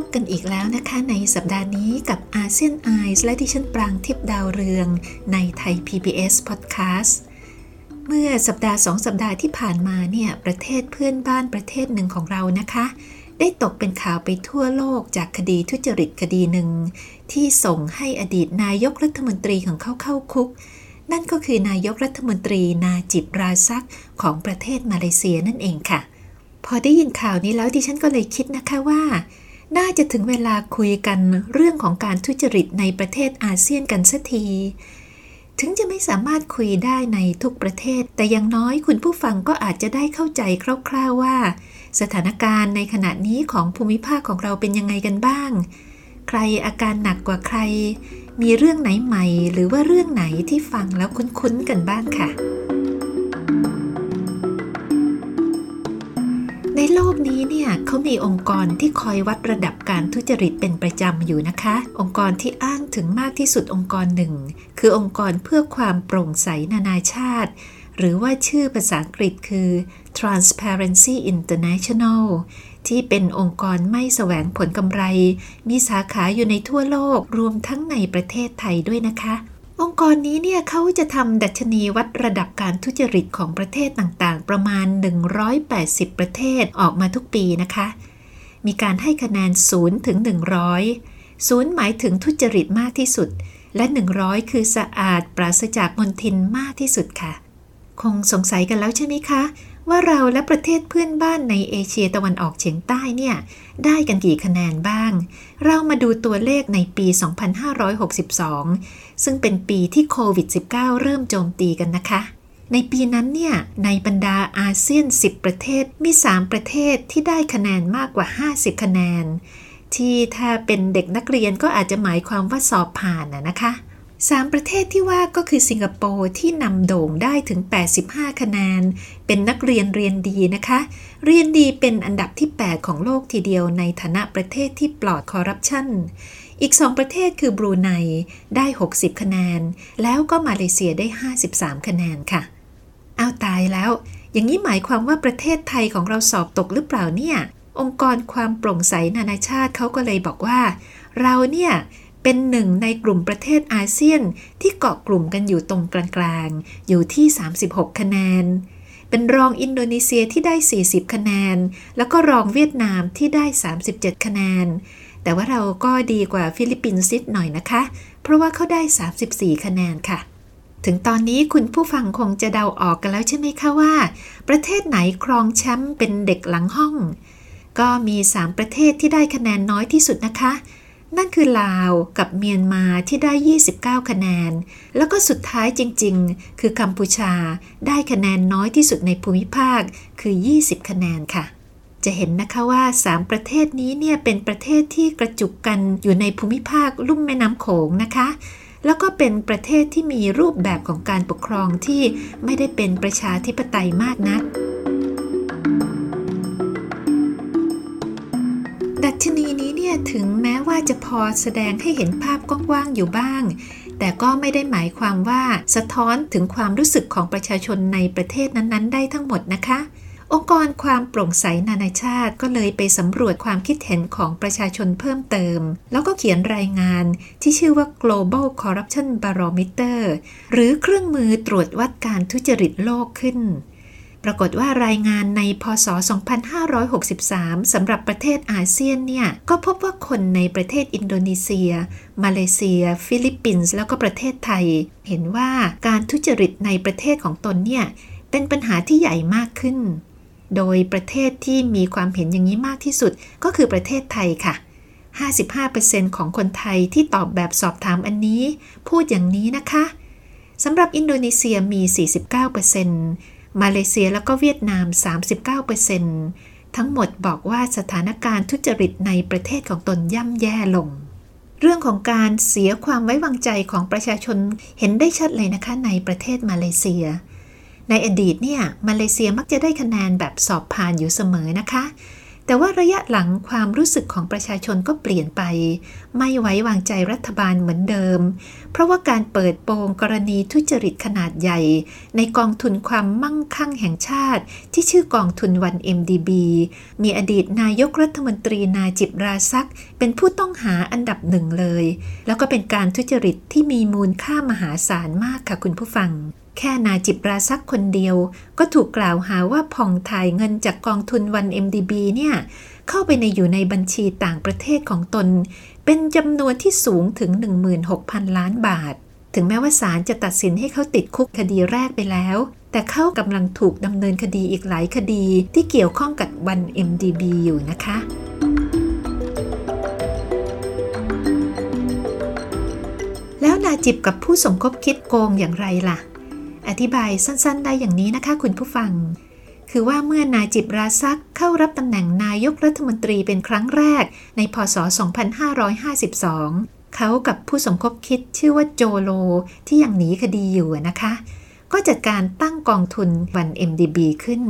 พบกันอีกแล้วนะคะในสัปดาห์นี้กับอาเซียนไอส์และดิฉันปรางทิพย์ดาวเรืองในไทย PBS Podcast เมื่อสัปดาห์2 สัปดาห์ที่ผ่านมาเนี่ยประเทศเพื่อนบ้านประเทศหนึ่งของเรานะคะได้ตกเป็นข่าวไปทั่วโลกจากคดีทุจริตคดีหนึ่งที่ส่งให้อดีตนายกรัฐมนตรีของเขาเข้าคุกนั่นก็คือนายกรัฐมนตรีนาจิบราซักของประเทศมาเลเซียนั่นเองค่ะพอได้ยินข่าวนี้แล้วดิฉันก็เลยคิดนะคะว่าน่าจะถึงเวลาคุยกันเรื่องของการทุจริตในประเทศอาเซียนกันสักทีถึงจะไม่สามารถคุยได้ในทุกประเทศแต่อย่างน้อยคุณผู้ฟังก็อาจจะได้เข้าใจคร่าวๆว่าสถานการณ์ในขณะนี้ของภูมิภาคของเราเป็นยังไงกันบ้างใครอาการหนักกว่าใครมีเรื่องไหนใหม่หรือว่าเรื่องไหนที่ฟังแล้วคุ้นๆกันบ้างค่ะในโลกนี้เนี่ยเขามีองค์กรที่คอยวัดระดับการทุจริตเป็นประจำอยู่นะคะองค์กรที่อ้างถึงมากที่สุดองค์กรหนึ่งคือองค์กรเพื่อความโปร่งใสนานาชาติหรือว่าชื่อภาษาอังกฤษคือ Transparency International ที่เป็นองค์กรไม่แสวงผลกำไรมีสาขาอยู่ในทั่วโลกรวมทั้งในประเทศไทยด้วยนะคะองค์กรนี้เนี่ยเขาจะทำดัชนีวัดระดับการทุจริตของประเทศต่างๆประมาณ180ประเทศออกมาทุกปีนะคะมีการให้คะแนน0ถึง100 0หมายถึงทุจริตมากที่สุดและ100คือสะอาดปราศจากมลทินมากที่สุดค่ะคงสงสัยกันแล้วใช่ไหมคะว่าเราและประเทศเพื่อนบ้านในเอเชียตะวันออกเฉียงใต้เนี่ยได้กันกี่คะแนนบ้างเรามาดูตัวเลขในปี 2562 ซึ่งเป็นปีที่โควิด -19 เริ่มโจมตีกันนะคะในปีนั้นเนี่ยในบรรดาอาเซียน10ประเทศมี3ประเทศที่ได้คะแนนมากกว่า50คะแนนที่ถ้าเป็นเด็กนักเรียนก็อาจจะหมายความว่าสอบผ่านนะคะ3ประเทศที่ว่าก็คือสิงคโปร์ที่นำโด่งได้ถึง85คะแนนเป็นนักเรียนเรียนดีนะคะเรียนดีเป็นอันดับที่8ของโลกทีเดียวในฐานะประเทศที่ปลอดคอร์รัปชันอีก2ประเทศคือบรูไนได้60คะแนนแล้วก็มาเลเซียได้53คะแนนค่ะเอาตายแล้วอย่างนี้หมายความว่าประเทศไทยของเราสอบตกหรือเปล่าเนี่ยองค์กรความโปร่งใสนานาชาติเขาก็เลยบอกว่าเราเนี่ยเป็นหนึ่งในกลุ่มประเทศอาเซียนที่เกาะกลุ่มกันอยู่ตรงกลางๆอยู่ที่36คะแนนเป็นรองอินโดนีเซียที่ได้40คะแนนแล้วก็รองเวียดนามที่ได้37คะแนนแต่ว่าเราก็ดีกว่าฟิลิปปินส์นิดหน่อยนะคะเพราะว่าเขาได้34คะแนนค่ะถึงตอนนี้คุณผู้ฟังคงจะเดาออกกันแล้วใช่ไหมคะว่าประเทศไหนครองแชมป์เป็นเด็กหลังห้องก็มี3ประเทศที่ได้คะแนนน้อยที่สุดนะคะนั่นคือลาวกับเมียนมาที่ได้29คะแนนแล้วก็สุดท้ายจริงๆคือกัมพูชาได้คะแนนน้อยที่สุดในภูมิภาคคือ20คะแนนค่ะจะเห็นนะคะว่า3ประเทศนี้เนี่ยเป็นประเทศที่กระจุกกันอยู่ในภูมิภาคลุ่มแม่น้ำโขงนะคะแล้วก็เป็นประเทศที่มีรูปแบบของการปกครองที่ไม่ได้เป็นประชาธิปไตยมากนักดัชนีนี้เนี่ยถึงแม้ว่าจะพอแสดงให้เห็นภาพกว้างๆอยู่บ้างแต่ก็ไม่ได้หมายความว่าสะท้อนถึงความรู้สึกของประชาชนในประเทศนั้นๆได้ทั้งหมดนะคะองค์กรความโปร่งใสนานาชาติก็เลยไปสำรวจความคิดเห็นของประชาชนเพิ่มเติมแล้วก็เขียนรายงานที่ชื่อว่า Global Corruption Barometer หรือเครื่องมือตรวจวัดการทุจริตโลกขึ้นปรากฏว่ารายงานในพ.ศ. 2563 สำหรับประเทศอาเซียนเนี่ยก็พบว่าคนในประเทศอินโดนีเซียมาเลเซียฟิลิปปินส์แล้วก็ประเทศไทยเห็นว่าการทุจริตในประเทศของตนเนี่ยเป็นปัญหาที่ใหญ่มากขึ้นโดยประเทศที่มีความเห็นอย่างนี้มากที่สุดก็คือประเทศไทยค่ะ 55% ของคนไทยที่ตอบแบบสอบถามอันนี้พูดอย่างนี้นะคะสำหรับอินโดนีเซียมี 49%มาเลเซียแล้วก็เวียดนาม 39% ทั้งหมดบอกว่าสถานการณ์ทุจริตในประเทศของตนย่ำแย่ลง เรื่องของการเสียความไว้วางใจของประชาชนเห็นได้ชัดเลยนะคะในประเทศมาเลเซียในอดีตเนี่ยมาเลเซียมักจะได้คะแนนแบบสอบผ่านอยู่เสมอนะคะแต่ว่าระยะหลังความรู้สึกของประชาชนก็เปลี่ยนไปไม่ไว้วางใจรัฐบาลเหมือนเดิมเพราะว่าการเปิดโปงกรณีทุจริตขนาดใหญ่ในกองทุนความมั่งคั่งแห่งชาติที่ชื่อกองทุน 1MDB มีอดีตนายกรัฐมนตรีนาจิบราซักเป็นผู้ต้องหาอันดับหนึ่งเลยแล้วก็เป็นการทุจริตที่มีมูลค่ามหาศาลมากค่ะคุณผู้ฟังแค่นาจิบราซักคนเดียวก็ถูกกล่าวหาว่าผ่องถ่ายเงินจากกองทุน 1MDB เนี่ยเข้าไปในอยู่ในบัญชีต่างประเทศของตนเป็นจำนวนที่สูงถึง 16,000 ล้านบาทถึงแม้ว่าศาลจะตัดสินให้เขาติดคุกคดีแรกไปแล้วแต่เขากำลังถูกดำเนินคดีอีกหลายคดีที่เกี่ยวข้องกับ 1MDB อยู่นะคะแล้วนาจิบกับผู้สมคบคิดโกงอย่างไรล่ะอธิบายสั้นๆได้อย่างนี้นะคะคุณผู้ฟังคือว่าเมื่อนาจิบราซักเข้ารับตำแหน่งนายกรัฐมนตรีเป็นครั้งแรกในพ.ศ. 2552เขากับผู้สมคบคิดชื่อว่าโจโลที่ยังหนีคดีอยู่นะคะก็จัดการตั้งกองทุน 1MDB ขึ้น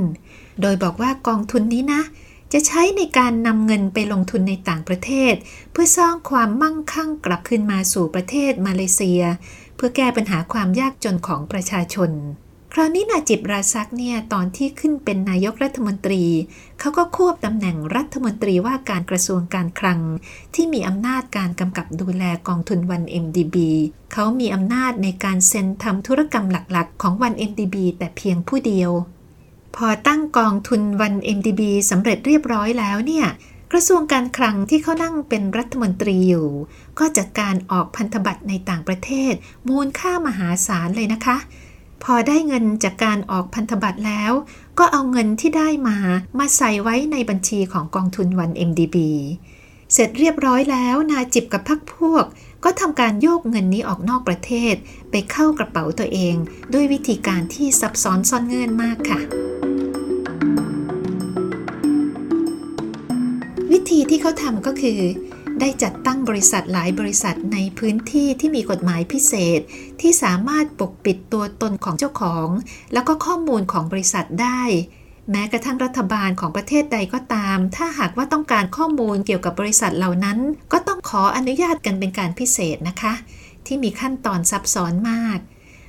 โดยบอกว่ากองทุนนี้นะจะใช้ในการนำเงินไปลงทุนในต่างประเทศเพื่อสร้างความมั่งคั่งกลับคืนมาสู่ประเทศมาเลเซียเพื่อแก้ปัญหาความยากจนของประชาชนคราวนี้นาจิบราซักเนี่ยตอนที่ขึ้นเป็นนายกรัฐมนตรีเขาก็ควบตำแหน่งรัฐมนตรีว่าการกระทรวงการคลังที่มีอำนาจการกำกับดูแลกองทุน 1MDB เขามีอำนาจในการเซ็นทำธุรกรรมหลักๆของ 1MDB แต่เพียงผู้เดียวพอตั้งกองทุน 1MDB สำเร็จเรียบร้อยแล้วเนี่ยกระทรวงการคลังที่เขานั่งเป็นรัฐมนตรีอยู่ก็จัดการออกพันธบัตรในต่างประเทศมูลค่ามหาศาลเลยนะคะพอได้เงินจากการออกพันธบัตรแล้วก็เอาเงินที่ได้มาใส่ไว้ในบัญชีของกองทุน 1MDB เสร็จเรียบร้อยแล้วนาจิบกับพรรคพวกก็ทำการโยกเงินนี้ออกนอกประเทศไปเข้ากระเป๋าตัวเองด้วยวิธีการที่ซับซ้อนซ่อนเงื่อนมากค่ะวิธีที่เขาทำก็คือได้จัดตั้งบริษัทหลายบริษัทในพื้นที่ที่มีกฎหมายพิเศษที่สามารถปกปิดตัวตนของเจ้าของแล้วก็ข้อมูลของบริษัทได้แม้กระทั่งรัฐบาลของประเทศใดก็ตามถ้าหากว่าต้องการข้อมูลเกี่ยวกับบริษัทเหล่านั้นก็ต้องขออนุญาตกันเป็นการพิเศษนะคะที่มีขั้นตอนซับซ้อนมาก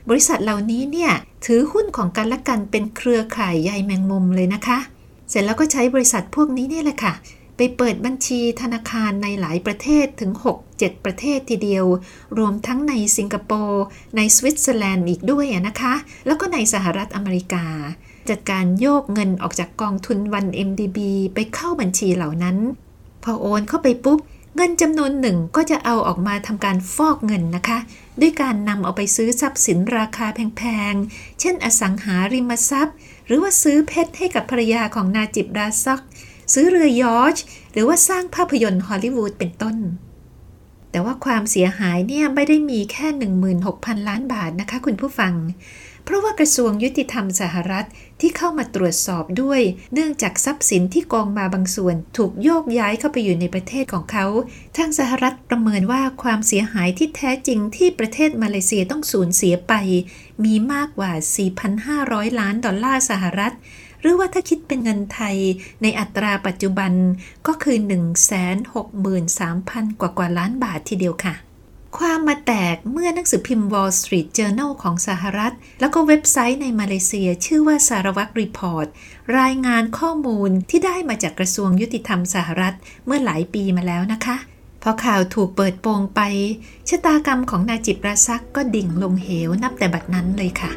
บริษัทเหล่านี้เนี่ยถือหุ้นของกันและกันเป็นเครือข่ายใยแมงมุมเลยนะคะเสร็จแล้วก็ใช้บริษัทพวกนี้นี่แหละค่ะไปเปิดบัญชีธนาคารในหลายประเทศถึง 6-7 ประเทศทีเดียวรวมทั้งในสิงคโปร์ในสวิตเซอร์แลนด์อีกด้วยนะคะแล้วก็ในสหรัฐอเมริกาจัดการโยกเงินออกจากกองทุน 1MDB ไปเข้าบัญชีเหล่านั้นพอโอนเข้าไปปุ๊บเงินจำนวนหนึ่งก็จะเอาออกมาทำการฟอกเงินนะคะด้วยการนำเอาไปซื้อทรัพย์สินราคาแพงๆเช่นอสังหาริมทรัพย์หรือว่าซื้อเพชรให้กับภรรยาของนาจิบราซักซื้อเรือยอชต์หรือว่าสร้างภาพยนตร์ฮอลลีวูดเป็นต้นแต่ว่าความเสียหายเนี่ยไม่ได้มีแค่ 16,000 ล้านบาทนะคะคุณผู้ฟังเพราะว่ากระทรวงยุติธรรมสหรัฐที่เข้ามาตรวจสอบด้วยเนื่องจากทรัพย์สินที่โกงมาบางส่วนถูกโยกย้ายเข้าไปอยู่ในประเทศของเขาทางสหรัฐประเมินว่าความเสียหายที่แท้จริงที่ประเทศมาเลเซียต้องสูญเสียไปมีมากกว่า 4,500 ล้านดอลลาร์สหรัฐหรือว่าถ้าคิดเป็นเงินไทยในอัตราปัจจุบันก็คือ 163,000 กว่าล้านบาททีเดียวค่ะความมาแตกเมื่อหนังสือพิมพ์ Wall Street Journal ของสหรัฐแล้วก็เว็บไซต์ในมาเลเซียชื่อว่า Sarawak Report รายงานข้อมูลที่ได้มาจากกระทรวงยุติธรรมสหรัฐเมื่อหลายปีมาแล้วนะคะพอข่าวถูกเปิดโปงไปชะตากรรมของนาจิบราซักก็ดิ่งลงเหวนับแต่บัดนั้นเลยค่ะ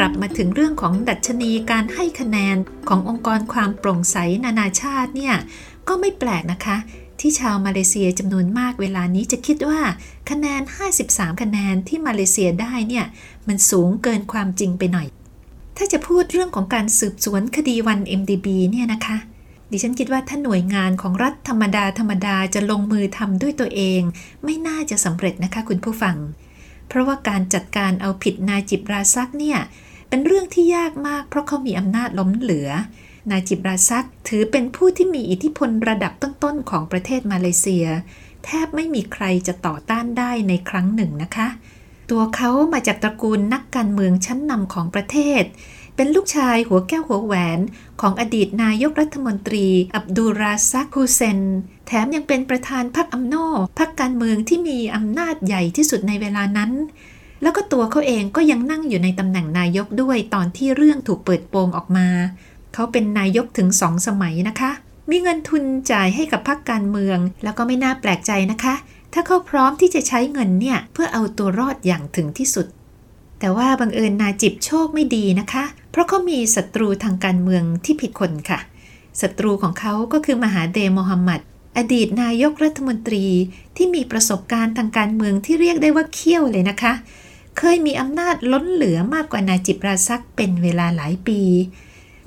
กลับมาถึงเรื่องของดัชนีการให้คะแนนขององค์กรความโปร่งใสนานาชาติเนี่ยก็ไม่แปลกนะคะที่ชาวมาเลเซียจำนวนมากเวลานี้จะคิดว่าคะแนน53คะแนนที่มาเลเซียได้เนี่ยมันสูงเกินความจริงไปหน่อยถ้าจะพูดเรื่องของการสืบสวนคดี 1MDB เนี่ยนะคะดิฉันคิดว่าถ้าหน่วยงานของรัฐธรรมดาจะลงมือทำด้วยตัวเองไม่น่าจะสำเร็จนะคะคุณผู้ฟังเพราะว่าการจัดการเอาผิดนาจิบราซักเนี่ยเป็นเรื่องที่ยากมากเพราะเขามีอำนาจล้นเหลือ นายจิบราซักถือเป็นผู้ที่มีอิทธิพลระดับต้นๆของประเทศมาเลเซียแทบไม่มีใครจะต่อต้านได้ในครั้งหนึ่งนะคะตัวเขามาจากตระกูลนักการเมืองชั้นนำของประเทศเป็นลูกชายหัวแก้วหัวแหวนของอดีตนายกรัฐมนตรีอับดุลราซัก ฮุเซนแถมยังเป็นประธานพรรคอัมโนพรรคการเมืองที่มีอำนาจใหญ่ที่สุดในเวลานั้นแล้วก็ตัวเขาเองก็ยังนั่งอยู่ในตำแหน่งนายกด้วยตอนที่เรื่องถูกเปิดโปงออกมาเขาเป็นนายกถึง2 สมัยนะคะมีเงินทุนจ่ายให้กับพรรคการเมืองแล้วก็ไม่น่าแปลกใจนะคะถ้าเขาพร้อมที่จะใช้เงินเนี่ยเพื่อเอาตัวรอดอย่างถึงที่สุดแต่ว่าบังเอิญนาจิบโชคไม่ดีนะคะเพราะเขามีศัตรูทางการเมืองที่ผิดคนค่ะศัตรูของเขาก็คือมหาเดโมฮัมหมัดอดีตนายกรัฐมนตรีที่มีประสบการณ์ทางการเมืองที่เรียกได้ว่าเขี้ยวเลยนะคะเคยมีอำนาจล้นเหลือมากกว่านาจิบราซักเป็นเวลาหลายปี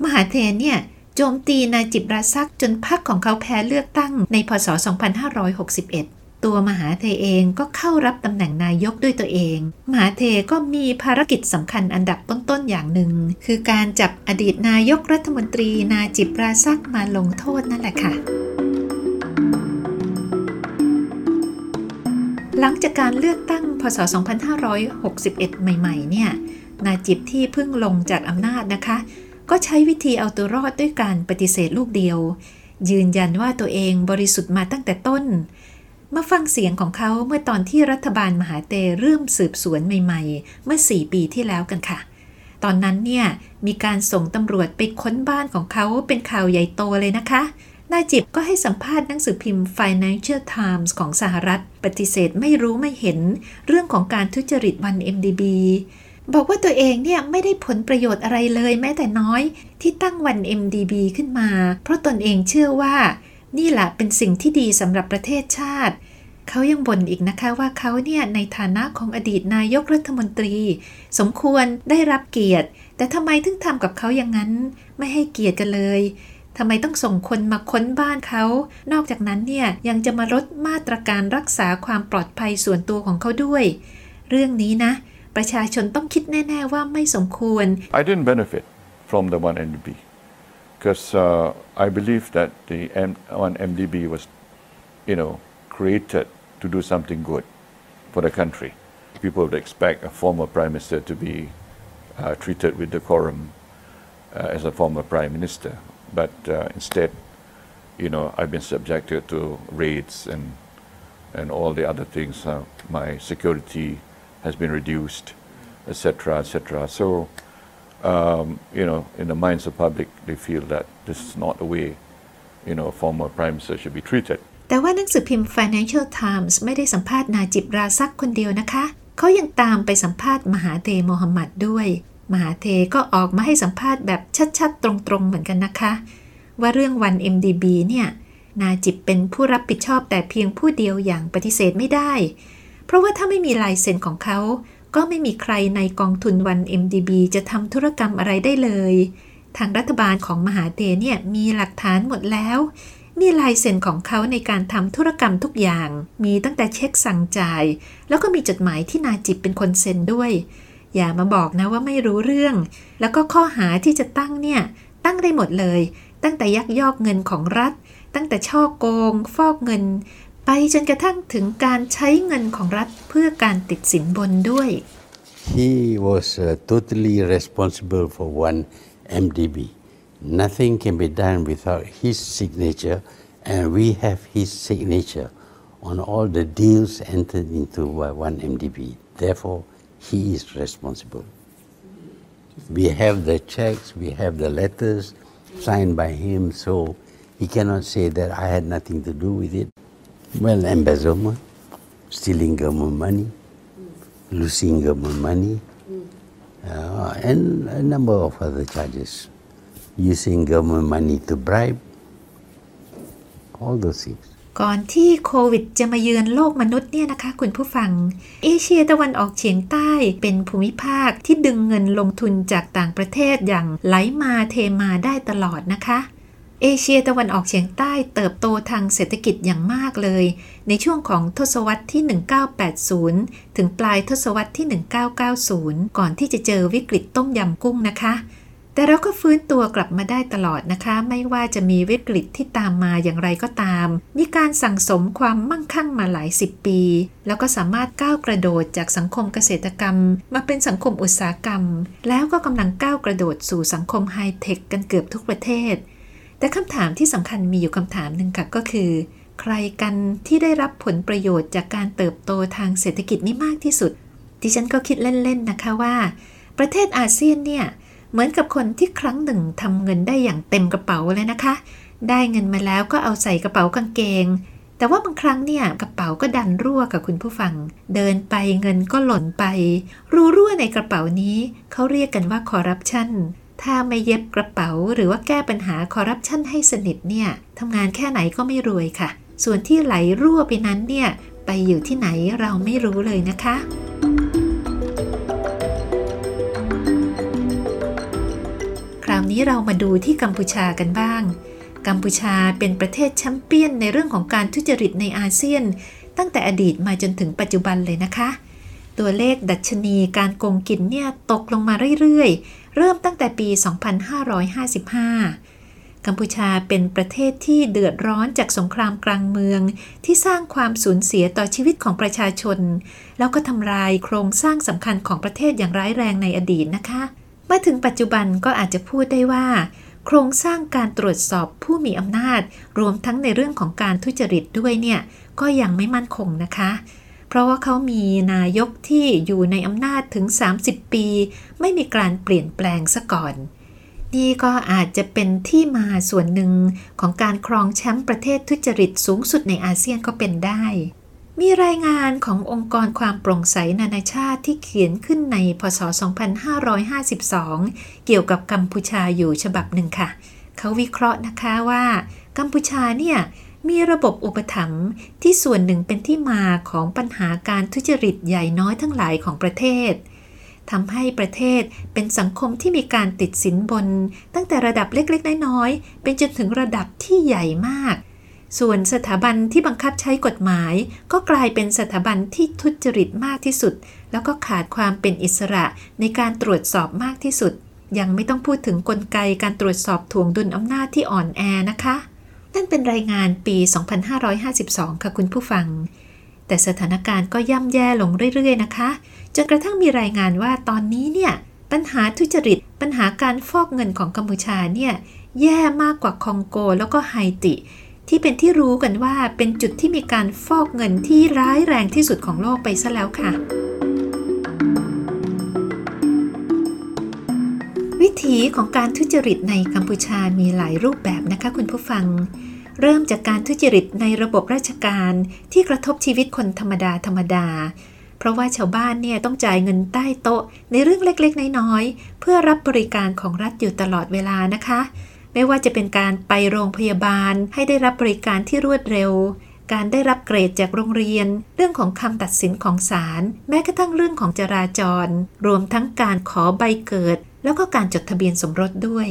มหาเทนเนี่ยโจมตีนาจิบราซักจนพรรคของเขาแพ้เลือกตั้งในพ.ศ. 2561ตัวมหาเทเองก็เข้ารับตำแหน่งนายกด้วยตัวเองมหาเทก็มีภารกิจสำคัญอันดับต้นๆอย่างหนึ่งคือการจับอดีตนายกรัฐมนตรีนาจิบราซักมาลงโทษนั่นแหละค่ะหลังจากการเลือกตั้งพ.ศ. 2561 ใหม่ๆเนี่ยนาจิบที่เพิ่งลงจากอำนาจนะคะก็ใช้วิธีเอาตัวรอดด้วยการปฏิเสธลูกเดียวยืนยันว่าตัวเองบริสุทธิ์มาตั้งแต่ต้นมาฟังเสียงของเขาเมื่อตอนที่รัฐบาลมหาเตเริ่มสืบสวนใหม่ๆเมื่อ4 ปีที่แล้วกันค่ะตอนนั้นเนี่ยมีการส่งตำรวจไปค้นบ้านของเขาเป็นข่าวใหญ่โตเลยนะคะนาจิบก็ให้สัมภาษณ์หนังสือพิมพ์ Financial Times ของสหรัฐปฏิเสธไม่รู้ไม่เห็นเรื่องของการทุจริต 1MDB บอกว่าตัวเองเนี่ยไม่ได้ผลประโยชน์อะไรเลยแม้แต่น้อยที่ตั้ง 1MDB ขึ้นมาเพราะตนเองเชื่อว่านี่แหละเป็นสิ่งที่ดีสำหรับประเทศชาติเขายังบ่นอีกนะคะว่าเขาเนี่ยในฐานะของอดีตนายกรัฐมนตรีสมควรได้รับเกียรติแต่ทำไมถึงทำกับเขาอย่างนั้นไม่ให้เกียรติกันเลยทำไมต้องส่งคนมาค้นบ้านเขานอกจากนั้นเนี่ยยังจะมาลดมาตรการรักษาความปลอดภัยส่วนตัวของเขาด้วยเรื่องนี้นะประชาชนต้องคิดแน่ๆว่าไม่สมควร I didn't benefit from the 1MDB because I believe that the 1MDB was, created to do something good for the country. People would expect a former prime minister to be treated with decorum as a former prime minister. But instead, I've been subjected to raids and all the other things. My security has been reduced, etc., etc. So.In the minds of public, they feel that this is not the way, a former prime minister should be treated. แต่ว่าหนังสือพิมพ์ Financial Times ไม่ได้สัมภาษณ์นาจิบราซักคนเดียวนะคะเขายังตามไปสัมภาษณ์มหาเทโมฮัมหมัดด้วยมหาเทก็ออกมาให้สัมภาษณ์แบบชัดๆตรงๆเหมือนกันนะคะว่าเรื่อง 1MDB เนี่ยนาจิบเป็นผู้รับผิดชอบแต่เพียงผู้เดียวอย่างปฏิเสธไม่ได้เพราะว่าถ้าไม่มีลายเซ็นของเขาก็ไม่มีใครในกองทุน 1MDB จะทำธุรกรรมอะไรได้เลยทางรัฐบาลของมหาเทเนี่ยมีหลักฐานหมดแล้วมีลายเซ็นของเขาในการทำธุรกรรมทุกอย่างมีตั้งแต่เช็คสั่งจ่ายแล้วก็มีจดหมายที่นาจิบเป็นคนเซ็นด้วยอย่ามาบอกนะว่าไม่รู้เรื่องแล้วก็ข้อหาที่จะตั้งเนี่ยตั้งได้หมดเลยตั้งแต่ยักยอกเงินของรัฐตั้งแต่ฉ้อโกงฟอกเงินไปจนกระทั่งถึงการใช้เงินของรัฐเพื่อการติดสินบนด้วย He was totally responsible for 1MDB. Nothing can be done without his signature, and we have his signature on all the deals entered into by 1MDB. Therefore, he is responsible. We have the checks, we have the letters signed by him, so he cannot say that I had nothing to do with it.Well, embezzlement, stealing government money, losing government money, and a number of other charges, using government money to bribe, all those things. ก่อนที่โควิดจะมาเยือนโลกมนุษย์เนี่ยนะคะคุณผู้ฟังเอเชียตะวันออกเฉียงใต้เป็นภูมิภาคที่ดึงเงินลงทุนจากต่างประเทศอย่างไหลมาเทมาได้ตลอดนะคะเอเชียตะวันออกเฉียงใต้เติบโตทางเศรษฐกิจอย่างมากเลยในช่วงของทศวรรษที่1980ถึงปลายทศวรรษที่1990ก่อนที่จะเจอวิกฤตต้มยำกุ้งนะคะแต่ แต่เราก็ฟื้นตัวกลับมาได้ตลอดนะคะไม่ว่าจะมีวิกฤตที่ตามมาอย่างไรก็ตามมีการสั่งสมความมั่งคั่งมาหลายสิบปีแล้วก็สามารถก้าวกระโดดจากสังคมเกษตรกรรมมาเป็นสังคมอุตสาหกรรมแล้วก็กำลังก้าวกระโดดสู่สังคมไฮเทคกันเกือบทุกประเทศแต่คำถามที่สำคัญมีอยู่คำถามนึงค่ะก็คือใครกันที่ได้รับผลประโยชน์จากการเติบโตทางเศรษฐกิจนี้มากที่สุดดิฉันก็คิดเล่นๆนะคะว่าประเทศอาเซียนเนี่ยเหมือนกับคนที่ครั้งหนึ่งทำเงินได้อย่างเต็มกระเป๋าเลยนะคะได้เงินมาแล้วก็เอาใส่กระเป๋ากางเกงแต่ว่าบางครั้งเนี่ยกระเป๋าก็ดันรั่วกับคุณผู้ฟังเดินไปเงินก็หล่นไปรูรั่วในกระเป๋านี้เขาเรียกกันว่าคอร์รัปชันถ้าไม่เย็บกระเป๋าหรือว่าแก้ปัญหาคอร์รัปชันให้สนิทเนี่ยทำงานแค่ไหนก็ไม่รวยค่ะส่วนที่ไหลรั่วไปนั้นเนี่ยไปอยู่ที่ไหนเราไม่รู้เลยนะคะคราวนี้เรามาดูที่กัมพูชากันบ้างกัมพูชาเป็นประเทศแชมเปี้ยนในเรื่องของการทุจริตในอาเซียนตั้งแต่อดีตมาจนถึงปัจจุบันเลยนะคะตัวเลขดัชนีการโกงกินเนี่ยตกลงมาเรื่อยๆเริ่มตั้งแต่ปี 2555 กัมพูชาเป็นประเทศที่เดือดร้อนจากสงครามกลางเมืองที่สร้างความสูญเสียต่อชีวิตของประชาชนแล้วก็ทำลายโครงสร้างสำคัญของประเทศอย่างร้ายแรงในอดีตนะคะมาถึงปัจจุบันก็อาจจะพูดได้ว่าโครงสร้างการตรวจสอบผู้มีอำนาจรวมทั้งในเรื่องของการทุจริตด้วยเนี่ยก็ยังไม่มั่นคงนะคะเพราะว่าเขามีนายกที่อยู่ในอำนาจถึง30ปีไม่มีการเปลี่ยนแปลงซะก่อนนี่ก็อาจจะเป็นที่มาส่วนหนึ่งของการครองแชมป์ประเทศทุจริตสูงสุดในอาเซียนก็เป็นได้มีรายงานขององค์กรความโปร่งใสนานาชาติที่เขียนขึ้นในพ.ศ. 2552เกี่ยวกับกัมพูชาอยู่ฉบับหนึ่งค่ะเขาวิเคราะห์นะคะว่ากัมพูชาเนี่ยมีระบบอุปถัมภ์ที่ส่วนหนึ่งเป็นที่มาของปัญหาการทุจริตใหญ่น้อยทั้งหลายของประเทศทำให้ประเทศเป็นสังคมที่มีการติดสินบนตั้งแต่ระดับเล็กๆน้อยๆเป็นจนถึงระดับที่ใหญ่มากส่วนสถาบันที่บังคับใช้กฎหมายก็กลายเป็นสถาบันที่ทุจริตมากที่สุดแล้วก็ขาดความเป็นอิสระในการตรวจสอบมากที่สุดยังไม่ต้องพูดถึงกลไกการตรวจสอบถ่วงดุลอำนาจที่อ่อนแอนะคะนั่นเป็นรายงานปี 2552 ค่ะคุณผู้ฟังแต่สถานการณ์ก็ย่ำแย่ลงเรื่อยๆนะคะจนกระทั่งมีรายงานว่าตอนนี้เนี่ยปัญหาทุจริตปัญหาการฟอกเงินของกัมพูชาเนี่ยแย่มากกว่าคองโกแล้วก็ไฮติที่เป็นที่รู้กันว่าเป็นจุดที่มีการฟอกเงินที่ร้ายแรงที่สุดของโลกไปซะแล้วค่ะวิธีของการทุจริตในกัมพูชามีหลายรูปแบบนะคะคุณผู้ฟังเริ่มจากการทุจริตในระบบราชการที่กระทบชีวิตคนธรรมดาเพราะว่าชาวบ้านเนี่ยต้องจ่ายเงินใต้โต๊ะในเรื่องเล็กๆน้อยๆเพื่อรับบริการของรัฐอยู่ตลอดเวลานะคะไม่ว่าจะเป็นการไปโรงพยาบาลให้ได้รับบริการที่รวดเร็วการได้รับเกรดจากโรงเรียนเรื่องของคำตัดสินของศาลแม้กระทั่งเรื่องของจราจรรวมทั้งการขอใบเกิดแล้วก็การจดทะเบียนสมรสด้วย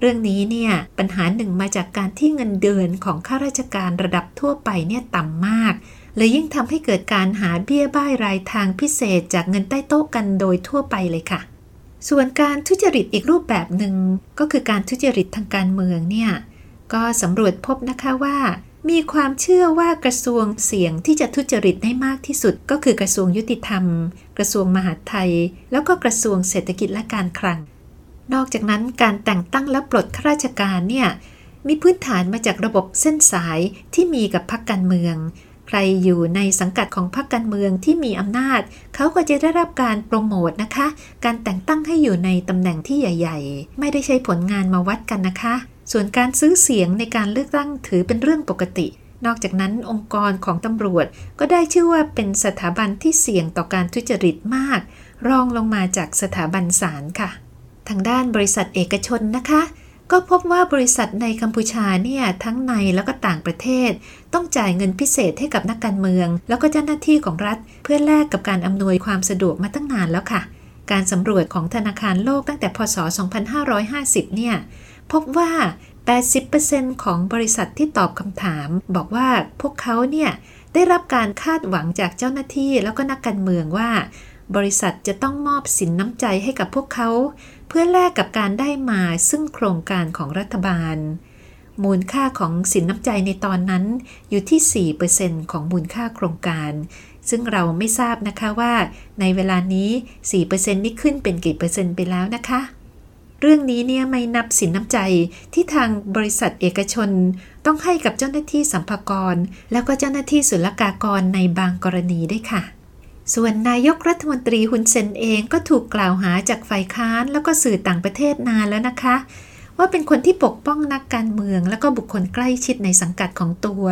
เรื่องนี้เนี่ยปัญหาหนึ่งมาจากการที่เงินเดือนของข้าราชการระดับทั่วไปเนี่ยต่ำมากเลยยิ่งทำให้เกิดการหาเบี้ยบ้ายรายทางพิเศษจากเงินใต้โต๊ะกันโดยทั่วไปเลยค่ะส่วนการทุจริตอีกรูปแบบหนึ่งก็คือการทุจริตทางการเมืองเนี่ยก็สำรวจพบนะคะว่ามีความเชื่อว่ากระทรวงเสี่ยงที่จะทุจริตได้มากที่สุดก็คือกระทรวงยุติธรรมกระทรวงมหาดไทยแล้วก็กระทรวงเศรษฐกิจและการคลังนอกจากนั้นการแต่งตั้งและปลดข้าราชการเนี่ยมีพื้นฐานมาจากระบบเส้นสายที่มีกับพรรคการเมืองใครอยู่ในสังกัดของพรรคการเมืองที่มีอำนาจเขาก็จะได้รับการโปรโมทนะคะการแต่งตั้งให้อยู่ในตำแหน่งที่ใหญ่ๆไม่ได้ใช้ผลงานมาวัดกันนะคะส่วนการซื้อเสียงในการเลือกตั้งถือเป็นเรื่องปกตินอกจากนั้นองค์กรของตำรวจก็ได้ชื่อว่าเป็นสถาบันที่เสี่ยงต่อการทุจริตมากรองลงมาจากสถาบันศาลค่ะทางด้านบริษัทเอกชนนะคะก็พบว่าบริษัทในกัมพูชาเนี่ยทั้งในแล้วก็ต่างประเทศต้องจ่ายเงินพิเศษให้กับนักการเมืองแล้วก็เจ้าหน้าที่ของรัฐเพื่อแลกกับการอำนวยความสะดวกมาตั้งนานแล้วค่ะการสำรวจของธนาคารโลกตั้งแต่พ.ศ. 2550เนี่ยพบว่า 80% ของบริษัทที่ตอบคำถามบอกว่าพวกเขาเนี่ยได้รับการคาดหวังจากเจ้าหน้าที่แล้วก็นักการเมืองว่าบริษัทจะต้องมอบสินน้ำใจให้กับพวกเขา เพื่อแลกกับการได้มาซึ่งโครงการของรัฐบาลมูลค่าของสินน้ำใจในตอนนั้นอยู่ที่ 4% ของมูลค่าโครงการซึ่งเราไม่ทราบนะคะว่าในเวลานี้ 4% นี้ขึ้นเป็นกี่เปอร์เซ็นต์ไปแล้วนะคะเรื่องนี้เนี่ยไม่นับสินน้ำใจที่ทางบริษัทเอกชนต้องให้กับเจ้าหน้าที่สรรพากรแล้วก็เจ้าหน้าที่ศุลกากรในบางกรณีด้วยค่ะส่วนนายกรัฐมนตรีฮุนเซนเองก็ถูกกล่าวหาจากฝ่ายค้านแล้วก็สื่อต่างประเทศนานแล้วนะคะว่าเป็นคนที่ปกป้องนักการเมืองและก็บุคคลใกล้ชิดในสังกัดของตัว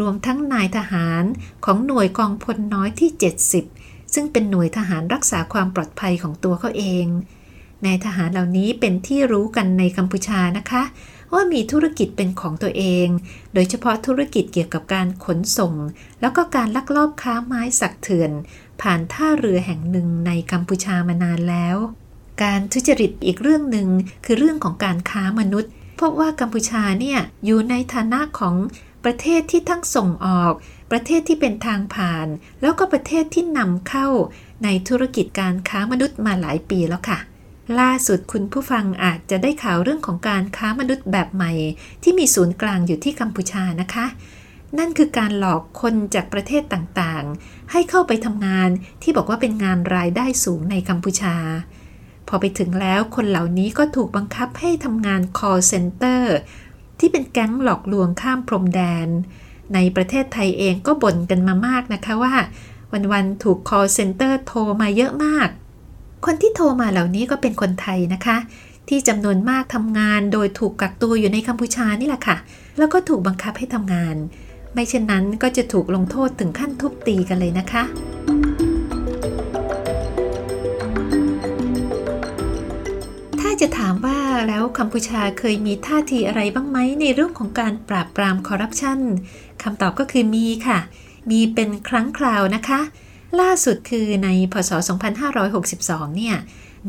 รวมทั้งนายทหารของหน่วยกองพลน้อยที่70ซึ่งเป็นหน่วยทหารรักษาความปลอดภัยของตัวเขาเองนายทหารเหล่านี้เป็นที่รู้กันในกัมพูชานะคะว่ามีธุรกิจเป็นของตัวเองโดยเฉพาะธุรกิจเกี่ยวกับการขนส่งแล้วก็การลักลอบค้าไม้สักเถื่อนผ่านท่าเรือแห่งหนึ่งในกัมพูชามานานแล้วการทุจริตอีกเรื่องหนึ่งคือเรื่องของการค้ามนุษย์พบว่ากัมพูชาเนี่ยอยู่ในฐานะของประเทศที่ทั้งส่งออกประเทศที่เป็นทางผ่านแล้วก็ประเทศที่นำเข้าในธุรกิจการค้ามนุษย์มาหลายปีแล้วค่ะล่าสุดคุณผู้ฟังอาจจะได้ข่าวเรื่องของการค้ามนุษย์แบบใหม่ที่มีศูนย์กลางอยู่ที่กัมพูชานะคะนั่นคือการหลอกคนจากประเทศต่างๆให้เข้าไปทำงานที่บอกว่าเป็นงานรายได้สูงในกัมพูชาพอไปถึงแล้วคนเหล่านี้ก็ถูกบังคับให้ทำงาน call center ที่เป็นแก๊งหลอกลวงข้ามพรมแดนในประเทศไทยเองก็บ่นกันมามากนะคะว่าวันๆถูก call center โทรมาเยอะมากคนที่โทรมาเหล่านี้ก็เป็นคนไทยนะคะที่จำนวนมากทำงานโดยถูกกักตัวอยู่ในกัมพูชานี่แหละค่ะแล้วก็ถูกบังคับให้ทำงานไม่เช่นนั้นก็จะถูกลงโทษถึงขั้นทุบตีกันเลยนะคะถ้าจะถามว่าแล้วกัมพูชาเคยมีท่าทีอะไรบ้างไหมในเรื่องของการปราบปรามคอร์รัปชันคำตอบก็คือมีค่ะมีเป็นครั้งคราวนะคะล่าสุดคือในพ.ศ. 2562เนี่ย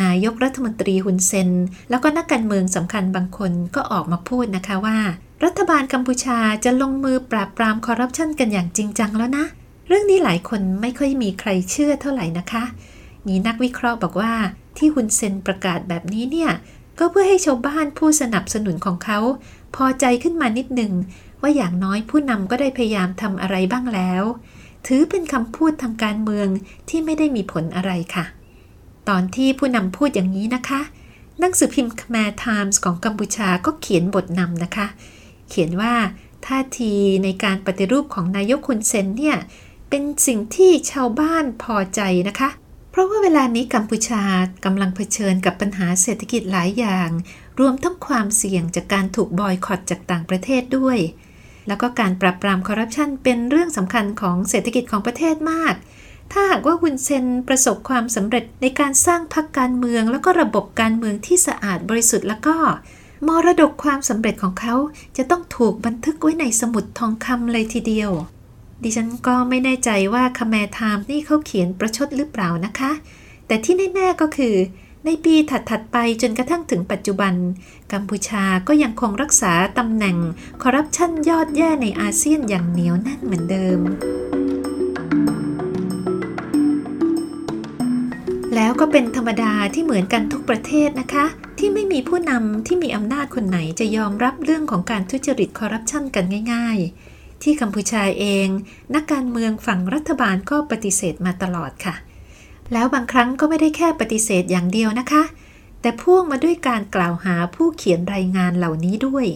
นายกรัฐมนตรีฮุนเซนแล้วก็นักการเมืองสำคัญบางคนก็ออกมาพูดนะคะว่ารัฐบาลกัมพูชาจะลงมือปราบปรามคอร์รัปชันกันอย่างจริงจังแล้วนะเรื่องนี้หลายคนไม่ค่อยมีใครเชื่อเท่าไหร่นะคะมีนักวิเคราะห์บอกว่าที่ฮุนเซนประกาศแบบนี้เนี่ยก็เพื่อให้ชาวบ้านผู้สนับสนุนของเขาพอใจขึ้นมานิดนึงว่าอย่างน้อยผู้นำก็ได้พยายามทำอะไรบ้างแล้วถือเป็นคำพูดทางการเมืองที่ไม่ได้มีผลอะไรค่ะตอนที่ผู้นำพูดอย่างนี้นะคะหนังสือพิมพ์ Khmer Times ของกัมพูชาก็เขียนบทนำนะคะเขียนว่าท่าทีในการปฏิรูปของนายกฮุนเซนเนี่ยเป็นสิ่งที่ชาวบ้านพอใจนะคะเพราะว่าเวลานี้กัมพูชากำลังเผชิญกับปัญหาเศรษฐกิจหลายอย่างรวมทั้งความเสี่ยงจากการถูกบอยคอตจากต่างประเทศด้วยแล้วก็การปราบปรามคอร์รัปชันเป็นเรื่องสำคัญของเศรษฐกิจของประเทศมากถ้าหากว่าฮุนเซนประสบความสำเร็จในการสร้างพรรคการเมืองแล้วก็ระบบการเมืองที่สะอาดบริสุทธิ์แล้วก็มรดกความสำเร็จของเขาจะต้องถูกบันทึกไว้ในสมุดทองคำเลยทีเดียวดิฉันก็ไม่แน่ใจว่าKhmer Timesนี่เขาเขียนประชดหรือเปล่านะคะแต่ที่แน่ๆก็คือในปีถัดๆไปจนกระทั่งถึงปัจจุบันกัมพูชาก็ยังคงรักษาตำแหน่งคอร์รัปชันยอดแย่ในอาเซียนอย่างเหนียวแน่นเหมือนเดิมแล้วก็เป็นธรรมดาที่เหมือนกันทุกประเทศนะคะที่ไม่มีผู้นำที่มีอำนาจคนไหนจะยอมรับเรื่องของการทุจริตคอร์รัปชันกันง่ายๆที่กัมพูชาเองนักการเมืองฝั่งรัฐบาลก็ปฏิเสธมาตลอดค่ะแล้วบางครั้งก็ไม่ได้แค่ปฏิเสธอย่างเดียวนะคะแต่พ่วงมาด้วยการกล่าวหาผู้เขียนรายงานเหล่านี้ด้วย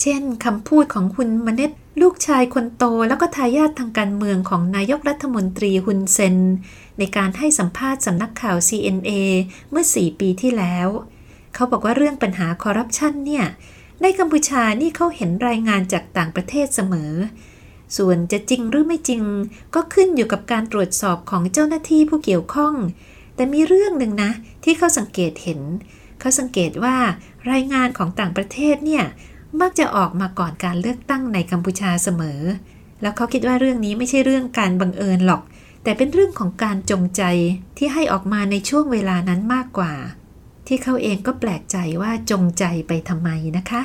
เช่นคำพูดของคุณมเนตลูกชายคนโตแล้วก็ทายาททางการเมืองของนายกรัฐมนตรีฮุนเซนในการให้สัมภาษณ์สำนักข่าว CNA เมื่อ4ปีที่แล้วเขาบอกว่าเรื่องปัญหาคอร์รัปชันเนี่ยในกัมพูชานี่เขาเห็นรายงานจากต่างประเทศเสมอส่วนจะจริงหรือไม่จริงก็ขึ้นอยู่กับการตรวจสอบของเจ้าหน้าที่ผู้เกี่ยวข้องแต่มีเรื่องหนึ่งนะที่เขาสังเกตเห็นเขาสังเกตว่ารายงานของต่างประเทศเนี่ยมักจะออกมาก่อนการเลือกตั้งในกัมพูชาเสมอแล้วเขาคิดว่าเรื่องนี้ไม่ใช่เรื่องการบังเอิญหรอกแต่เป็นเรื่องของการจงใจที่ให้ออกมาในช่วงเวลานั้นมากกว่าที่เขาเองก็แปลกใจว่าจงใจไปทำไมนะคะ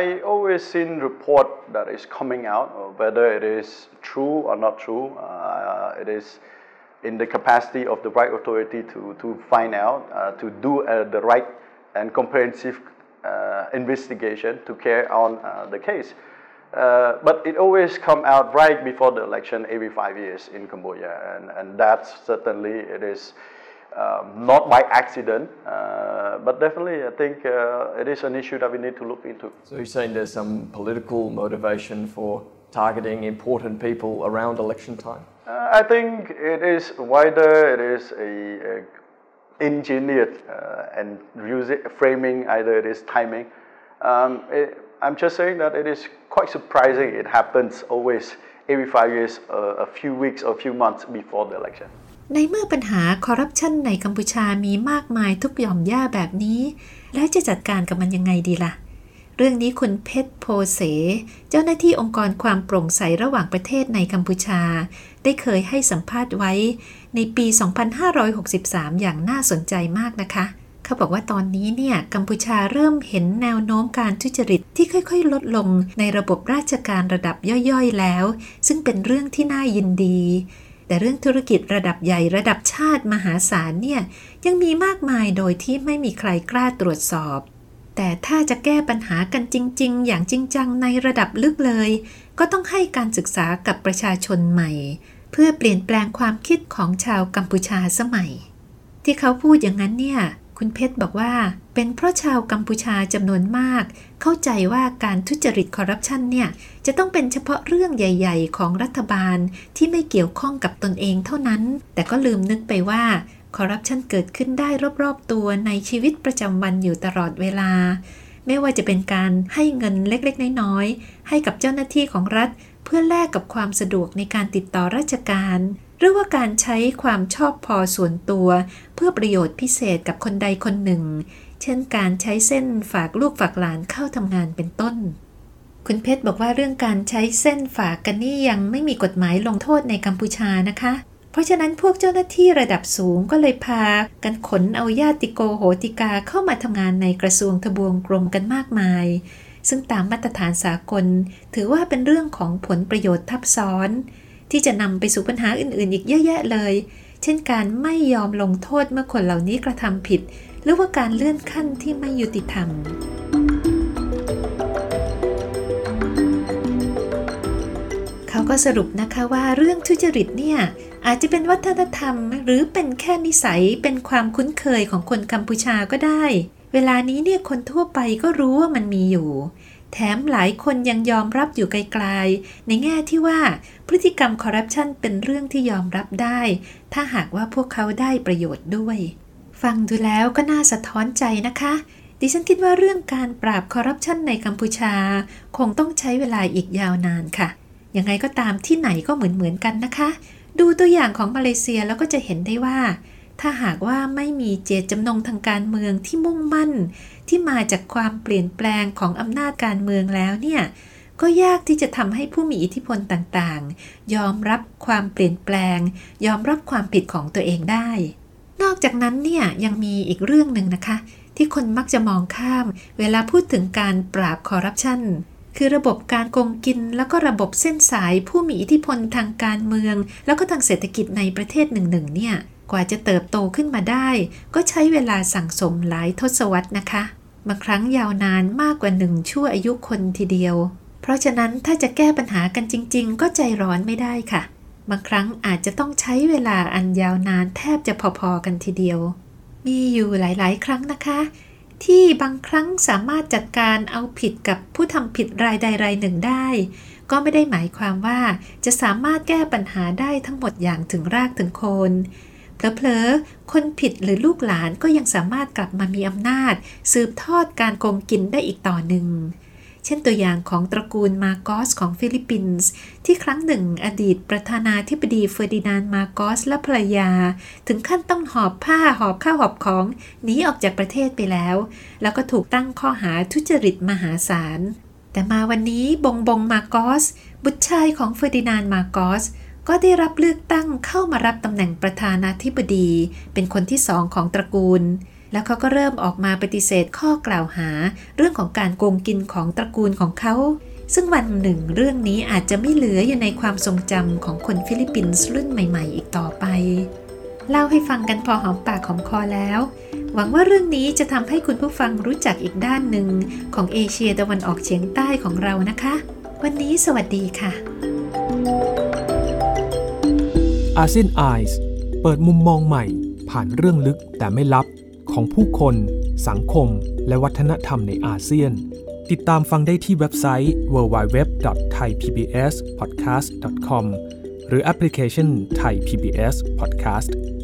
I always seen report that is coming out, whether it is true or not true. It is in the capacity of the right authority to find out, to do the right and comprehensive investigation to carry on the case. But it always comes out right before the election every 5 years in Cambodia, and that's certainly it is not by accident, but definitely I think it is an issue that we need to look into. So you're saying there's some political motivation for targeting important people around election time? I think it is wider, it is a engineered and framing, either it is timing. I'm just saying that it is quite surprising it happens always every 5 years, a few weeks or a few months before the election. ในเมื่อปัญหาคอร์รัปชันในกัมพูชามีมากมายทุกหย่อมหญ้าแบบนี้แล้วจะจัดการกับมันยังไงดีล่ะเรื่องนี้คุณเพชรโพเสเจ้าหน้าที่องค์กรความโปร่งใสระหว่างประเทศในกัมพูชาได้เคยให้สัมภาษณ์ไว้ในปี 2563 อย่างน่าสนใจมากนะคะเขาบอกว่าตอนนี้เนี่ยกัมพูชาเริ่มเห็นแนวโน้มการทุจริตที่ค่อยๆลดลงในระบบราชการระดับย่อยๆแล้วซึ่งเป็นเรื่องที่น่ายินดีแต่เรื่องธุรกิจระดับใหญ่ระดับชาติมหาศาลเนี่ยยังมีมากมายโดยที่ไม่มีใครกล้าตรวจสอบแต่ถ้าจะแก้ปัญหากันจริงๆอย่างจริงจังในระดับลึกเลยก็ต้องให้การศึกษากับประชาชนใหม่เพื่อเปลี่ยนแปลงความคิดของชาวกัมพูชาสมัยที่เขาพูดอย่างนั้นเนี่ยคุณเพชรบอกว่าเป็นเพราะชาวกัมพูชาจำนวนมากเข้าใจว่าการทุจริตคอร์รัปชันเนี่ยจะต้องเป็นเฉพาะเรื่องใหญ่ๆของรัฐบาลที่ไม่เกี่ยวข้องกับตนเองเท่านั้นแต่ก็ลืมนึกไปว่าคอร์รัปชันเกิดขึ้นได้รอบๆตัวในชีวิตประจำวันอยู่ตลอดเวลาไม่ว่าจะเป็นการให้เงินเล็กๆน้อยๆให้กับเจ้าหน้าที่ของรัฐเพื่อแลกกับความสะดวกในการติดต่อราชการหรือว่าการใช้ความชอบพอส่วนตัวเพื่อประโยชน์พิเศษกับคนใดคนหนึ่งเช่นการใช้เส้นฝากลูกฝากหลานเข้าทำงานเป็นต้นคุณเพชรบอกว่าเรื่องการใช้เส้นฝากกันนี่ยังไม่มีกฎหมายลงโทษในกัมพูชานะคะเพราะฉะนั้นพวกเจ้าหน้าที่ระดับสูงก็เลยพากันขนเอาญาติโกโหติกาเข้ามาทำงานในกระทรวงทบวงกรมกันมากมายซึ่งตามมาตรฐานสากลถือว่าเป็นเรื่องของผลประโยชน์ทับซ้อนที่จะนำไปสู่ปัญหาอื่นๆอีกเยอะแยะเลยเช่นการไม่ยอมลงโทษเมื่อคนเหล่านี้กระทำผิดหรือว่าการเลื่อนขั้นที่ไม่ยุติธรรมเขาก็สรุปนะคะว่าเรื่องทุจริตเนี่ยอาจจะเป็นวัฒนธรรมหรือเป็นแค่นิสัยเป็นความคุ้นเคยของคนกัมพูชาก็ได้เวลานี้เนี่ยคนทั่วไปก็รู้ว่ามันมีอยู่แถมหลายคนยังยอมรับอยู่ไกลๆในแง่ที่ว่าพฤติกรรมคอร์รัปชันเป็นเรื่องที่ยอมรับได้ถ้าหากว่าพวกเขาได้ประโยชน์ด้วยฟังดูแล้วก็น่าสะท้อนใจนะคะดิฉันคิดว่าเรื่องการปราบคอร์รัปชันในกัมพูชาคงต้องใช้เวลาอีกยาวนานค่ะยังไงก็ตามที่ไหนก็เหมือนกันนะคะดูตัวอย่างของมาเลเซียแล้วก็จะเห็นได้ว่าถ้าหากว่าไม่มีเจตจำนงทางการเมืองที่มุ่งมั่นที่มาจากความเปลี่ยนแปลงของอำนาจการเมืองแล้วเนี่ยก็ยากที่จะทำให้ผู้มีอิทธิพลต่างๆยอมรับความเปลี่ยนแปลงยอมรับความผิดของตัวเองได้นอกจากนั้นเนี่ยยังมีอีกเรื่องหนึ่งนะคะที่คนมักจะมองข้ามเวลาพูดถึงการปราบคอร์รัปชันคือระบบการโกงกินแล้วก็ระบบเส้นสายผู้มีอิทธิพลทางการเมืองแล้วก็ทางเศรษฐกิจในประเทศหนึ่งเนี่ยกว่าจะเติบโตขึ้นมาได้ก็ใช้เวลาสั่งสมหลายทศวรรษนะคะบางครั้งยาวนานมากกว่า1ชั่วอายุคนทีเดียวเพราะฉะนั้นถ้าจะแก้ปัญหากันจริงๆก็ใจร้อนไม่ได้ค่ะบางครั้งอาจจะต้องใช้เวลาอันยาวนานแทบจะพอๆกันทีเดียวมีอยู่หลายๆครั้งนะคะที่บางครั้งสามารถจัดการเอาผิดกับผู้ทำผิดรายใดรายหนึ่งได้ก็ไม่ได้หมายความว่าจะสามารถแก้ปัญหาได้ทั้งหมดอย่างถึงรากถึงโคนเผลอๆคนผิดหรือลูกหลานก็ยังสามารถกลับมามีอำนาจสืบทอดการโกงกินได้อีกต่อหนึ่งเช่นตัวอย่างของตระกูลมาโกสของฟิลิปปินส์ที่ครั้งหนึ่งอดีตประธานาธิบดีเฟอร์ดินานด์มาโกสและภรรยาถึงขั้นต้องหอบผ้าหอบข้าวหอบของหนีออกจากประเทศไปแล้วก็ถูกตั้งข้อหาทุจริตมหาศาลแต่มาวันนี้บงมาโกสบุตรชายของเฟอร์ดินานด์มาโกสก็ได้รับเลือกตั้งเข้ามารับตำแหน่งประธานาธิบดีเป็นคนที่2ของตระกูลแล้วเขาก็เริ่มออกมาปฏิเสธข้อกล่าวหาเรื่องของการโกงกินของตระกูลของเขา ซึ่งวันหนึ่งเรื่องนี้อาจจะไม่เหลืออยู่ในความทรงจำของคนฟิลิปปินส์รุ่นใหม่ๆอีกต่อไปเล่าให้ฟังกันพอหอมปากหอมคอแล้วหวังว่าเรื่องนี้จะทำให้คุณผู้ฟังรู้จักอีกด้านหนึ่งของเอเชียตะวันออกเฉียงใต้ของเรานะคะวันนี้สวัสดีค่ะอาเซียนไอส์เปิดมุมมองใหม่ผ่านเรื่องลึกแต่ไม่ลับของผู้คนสังคมและวัฒนธรรมในอาเซียนติดตามฟังได้ที่เว็บไซต์ www.thaipbspodcast.com หรือแอปพลิเคชัน Thai PBS Podcast